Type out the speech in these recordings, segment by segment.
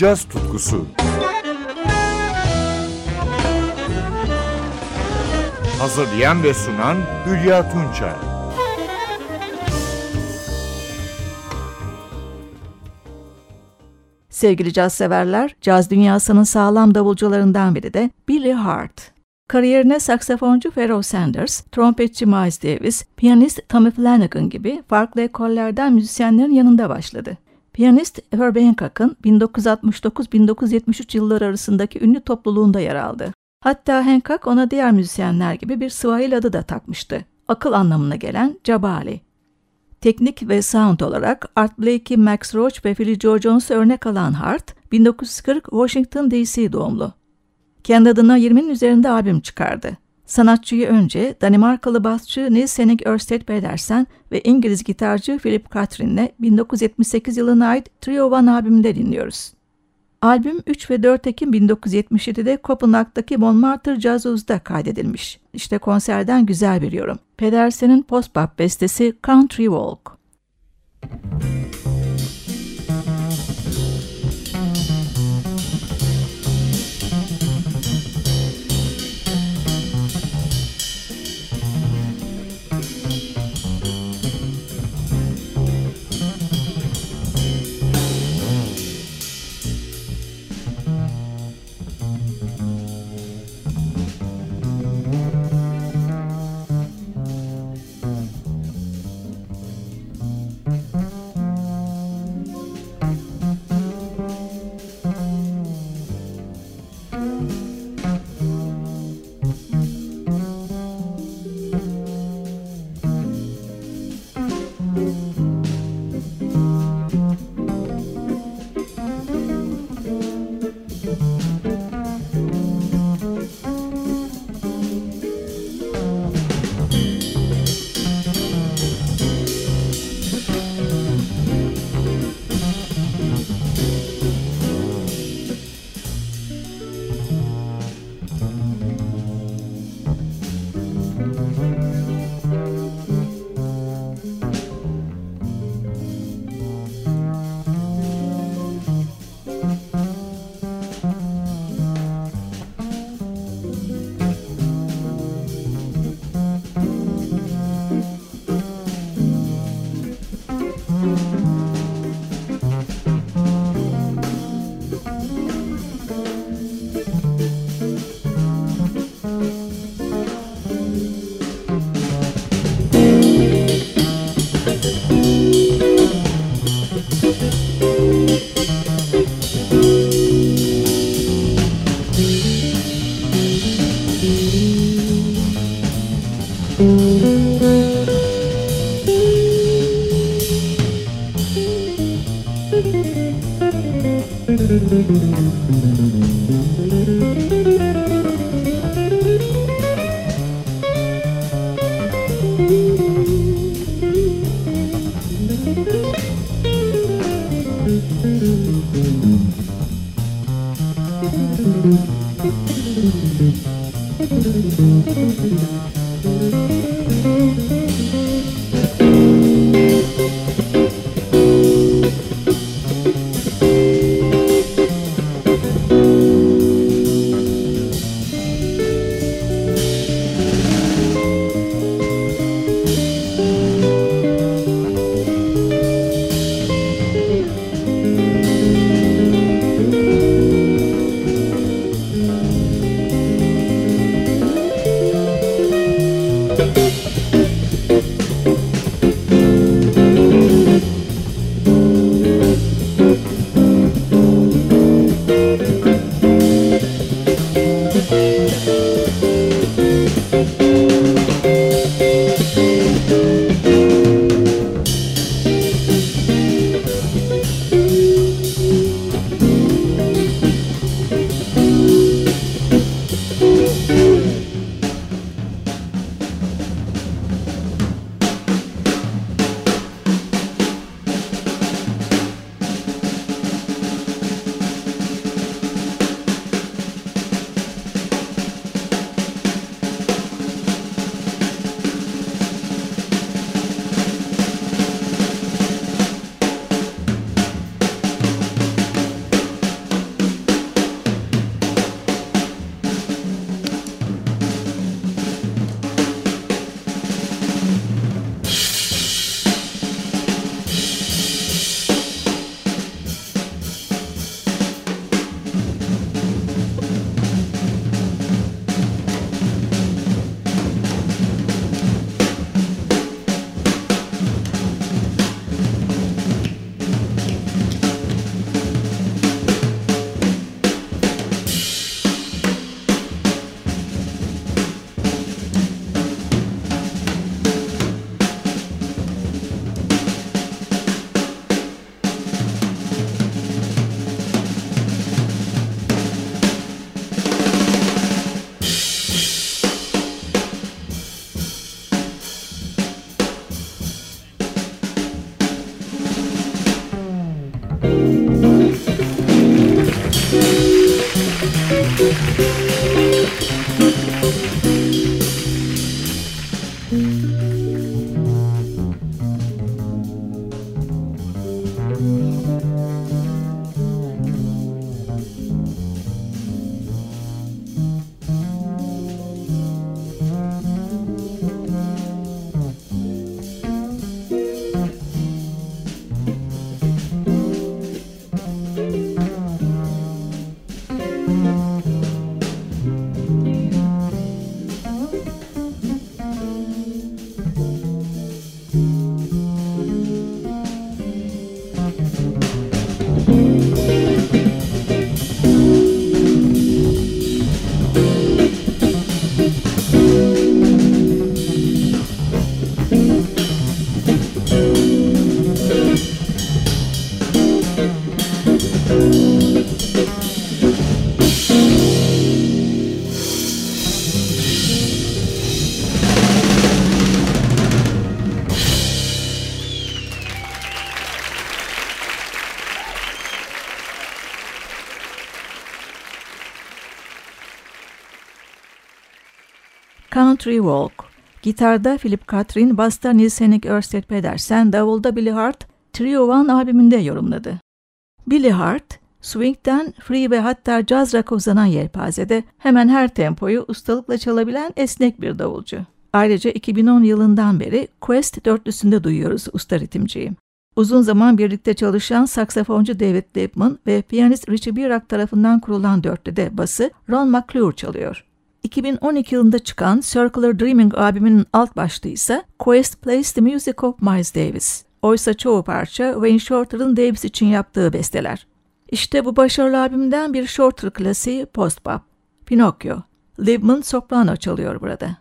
Caz Tutkusu. Hazırlayan ve sunan Hülya Tunca. Sevgili caz severler, caz dünyasının sağlam davulcularından biri de Billy Hart. Kariyerine saksafoncu Pharoah Sanders, trompetçi Miles Davis, piyanist Tommy Flanagan gibi farklı ekollerden müzisyenlerin yanında başladı. Piyanist Herbie Hancock'ın 1969-1973 yılları arasındaki ünlü topluluğunda yer aldı. Hatta Hancock ona diğer müzisyenler gibi bir Swahili adı da takmıştı. Akıl anlamına gelen Jabali. Teknik ve sound olarak Art Blakey, Max Roach ve Philly Joe Jones'u örnek alan Hart, 1940 Washington D.C. doğumlu. Kendi adına 20'nin üzerinde albüm çıkardı. Sanatçıyı önce Danimarkalı basçı Niels-Henning Ørsted Pedersen ve İngiliz gitarcı Philip Catherine'le 1978 yılına ait Trio Vane albümünde dinliyoruz. Albüm 3 ve 4 Ekim 1977'de Kopenhag'daki Montmartre Caz Havuzu'da kaydedilmiş. İşte konserden güzel bir yorum. Pedersen'in post-bop bestesi Country Walk. Country Walk. Gitarda Philip Catherine, basta Niels-Henning Ørsted Pedersen, davulda Billy Hart, Trio Vane albümünde yorumladı. Billy Hart, swing'den free ve hatta caz rock'a uzanan yelpazede hemen her tempoyu ustalıkla çalabilen esnek bir davulcu. Ayrıca 2010 yılından beri Quest dörtlüsünde duyuyoruz usta ritimciyi. Uzun zaman birlikte çalışan saksafoncu David Liebman ve piyanist Richie Beirach tarafından kurulan dörtlüde bası Ron McClure çalıyor. 2012 yılında çıkan Circular Dreaming albümünün alt başlığı ise Quest Plays the Music of Miles Davis. Oysa çoğu parça Wayne Shorter'ın Davis için yaptığı besteler. İşte bu başarılı albümden bir Shorter klasiği post-bop, Pinocchio. Liebman soprano çalıyor burada.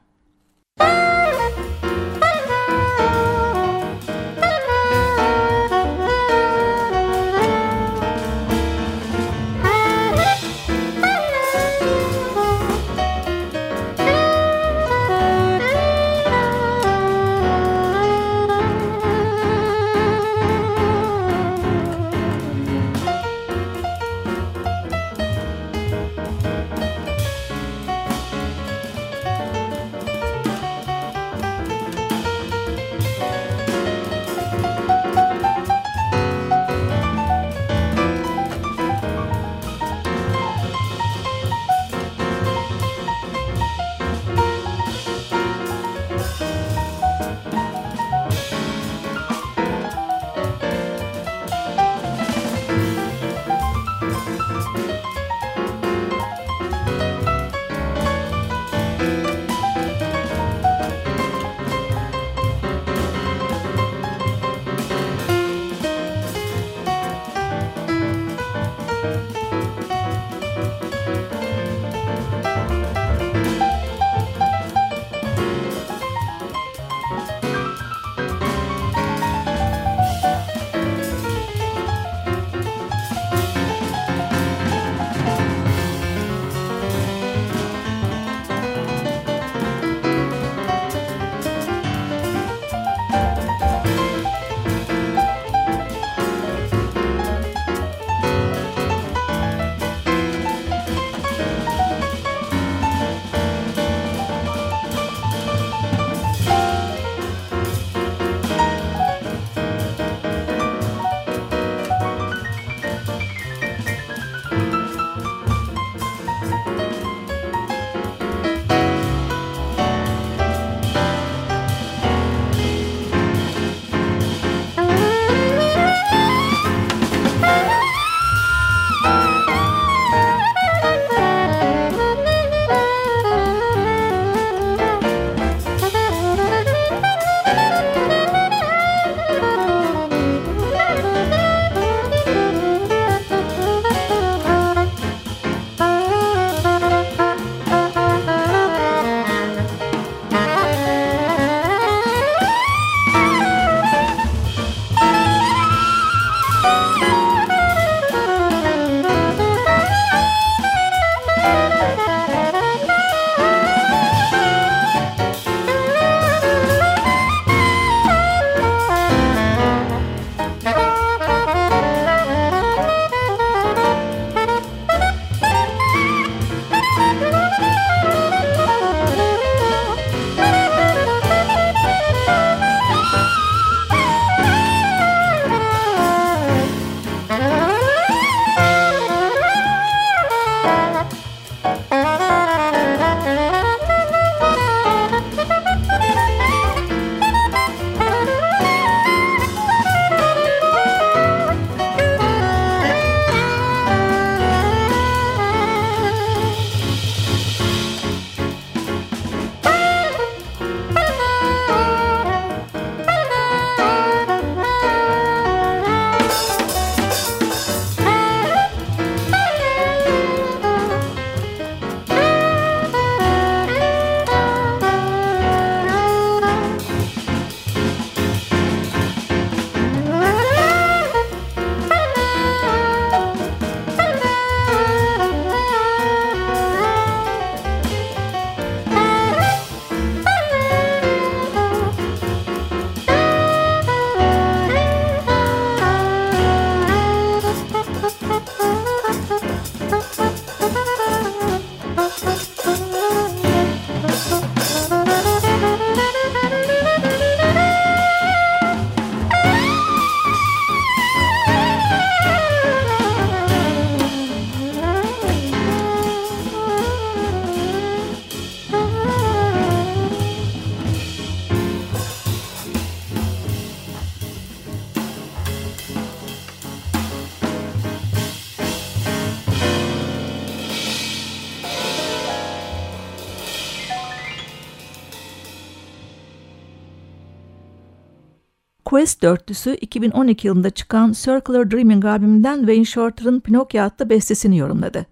Quest dörtlüsü 2012 yılında çıkan Circular Dreaming albümünden Wayne Shorter'ın Pinocchio adlı bestesini yorumladı.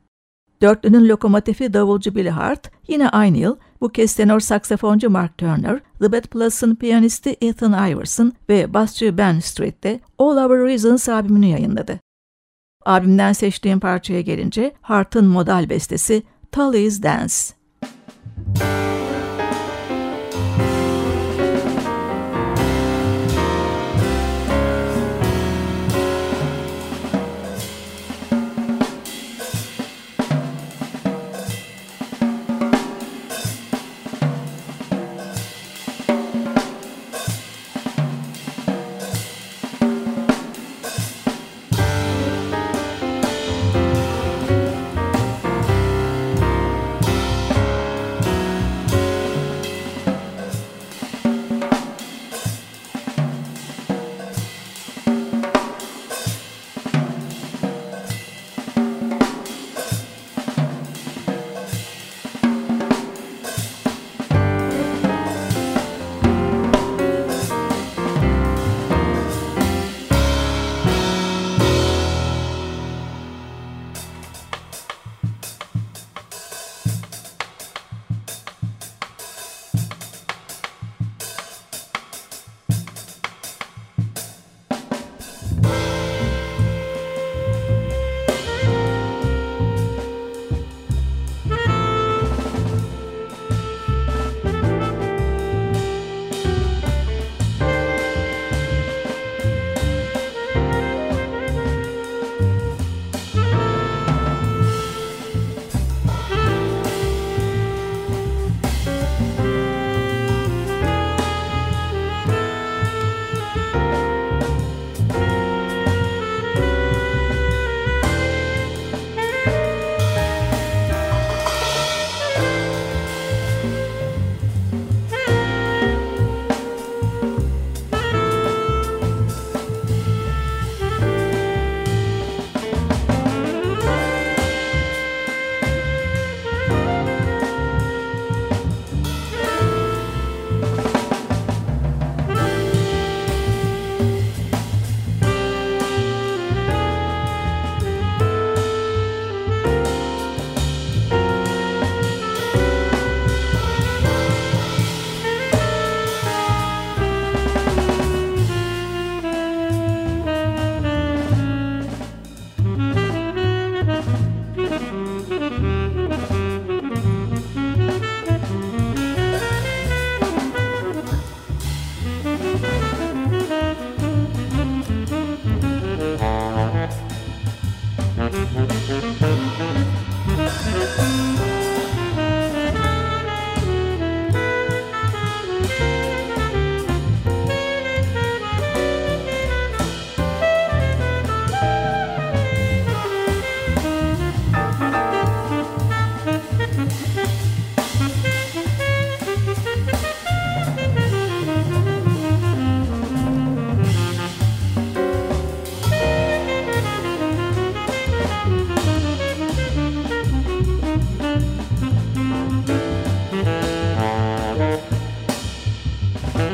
Dörtlünün lokomotifi davulcu Billy Hart, yine aynı yıl bu kez tenor saksafoncu Mark Turner, The Bad Plus'ın piyanisti Ethan Iverson ve basçı Ben Street'te All Our Reasons albümünü yayınladı. Albümden seçtiğim parçaya gelince Hart'ın modal bestesi Tully's Dance.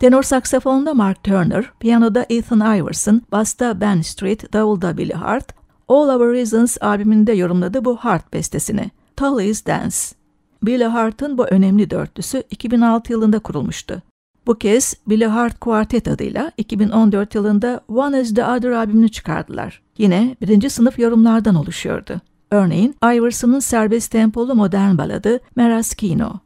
Tenor saksafonda Mark Turner, piyanoda Ethan Iverson, basta Ben Street, davulda Billy Hart, All Our Reasons albümünde yorumladı bu Hart bestesini. Tully's Dance. Billy Hart'ın bu önemli dörtlüsü 2006 yılında kurulmuştu. Bu kez Billy Hart Quartet adıyla 2014 yılında One Is The Other albümünü çıkardılar. Yine birinci sınıf yorumlardan oluşuyordu. Örneğin Iverson'un serbest tempolu modern baladı Maraschino.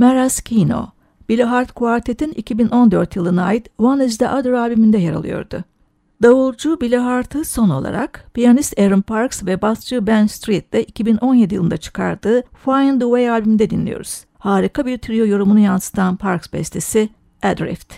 Maraschino, Billy Hart Quartet'in 2014 yılına ait One Is The Other albümünde yer alıyordu. Davulcu Billy Hart'ı son olarak piyanist Aaron Parks ve basçı Ben Street'te 2017 yılında çıkardığı Find The Way albümünde dinliyoruz. Harika bir trio yorumunu yansıtan Parks bestesi Adrift.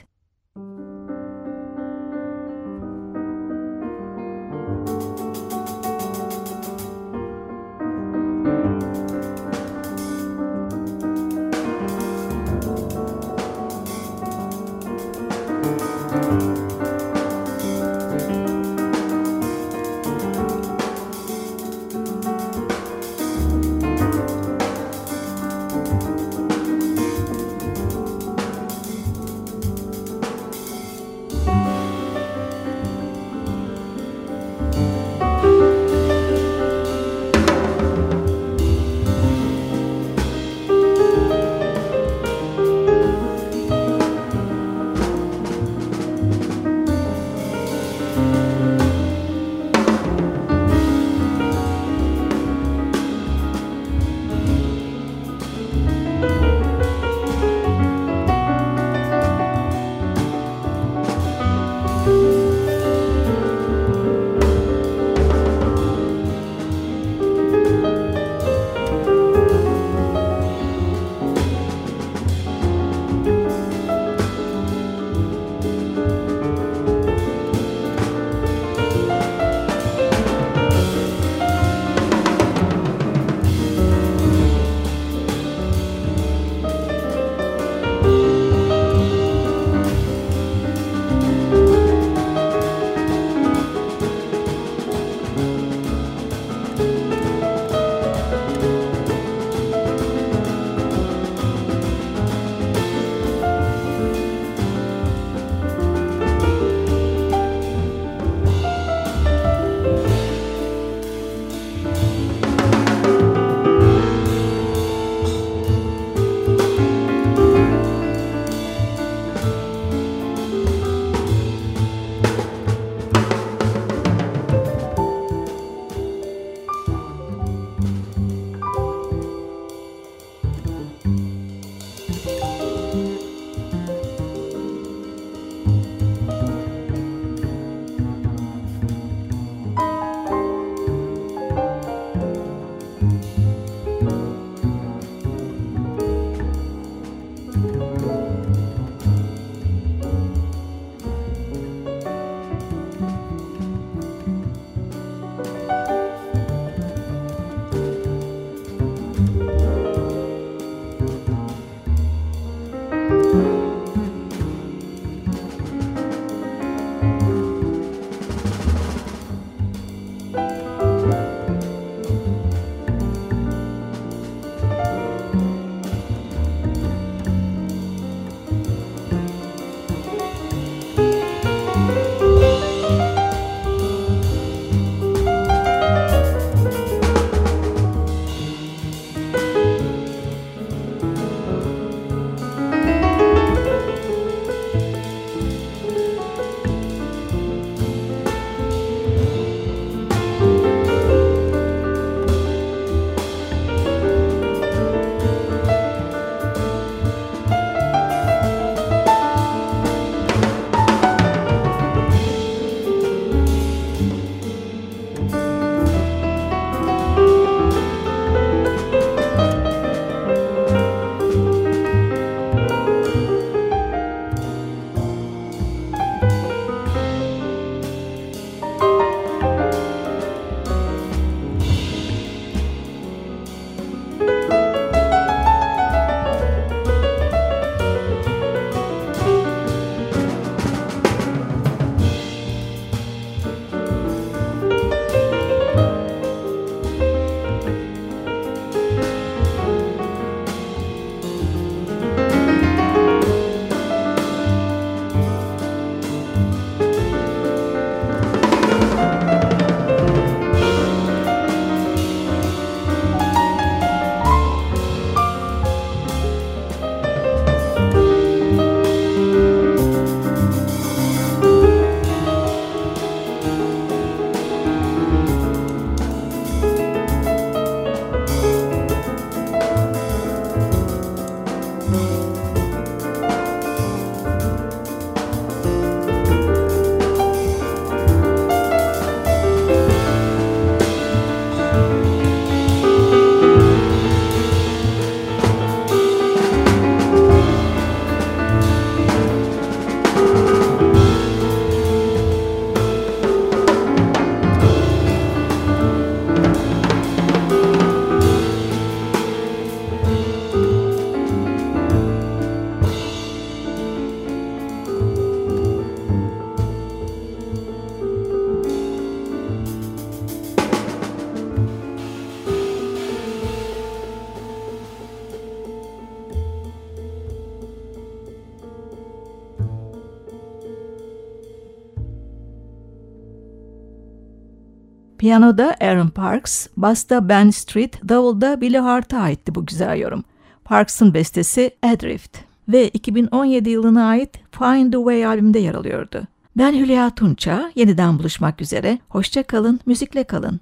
Piyanoda Aaron Parks, basta Ben Street, davulda Billy Hart'a aitti bu güzel yorum. Parks'ın bestesi Adrift ve 2017 yılına ait Find The Way albümde yer alıyordu. Ben Hülya Tunca, yeniden buluşmak üzere. Hoşça kalın, müzikle kalın.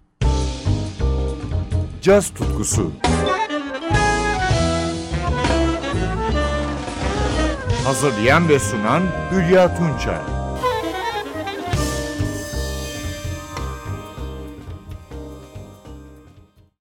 Caz tutkusu. Hazırlayan ve sunan Hülya Tunca.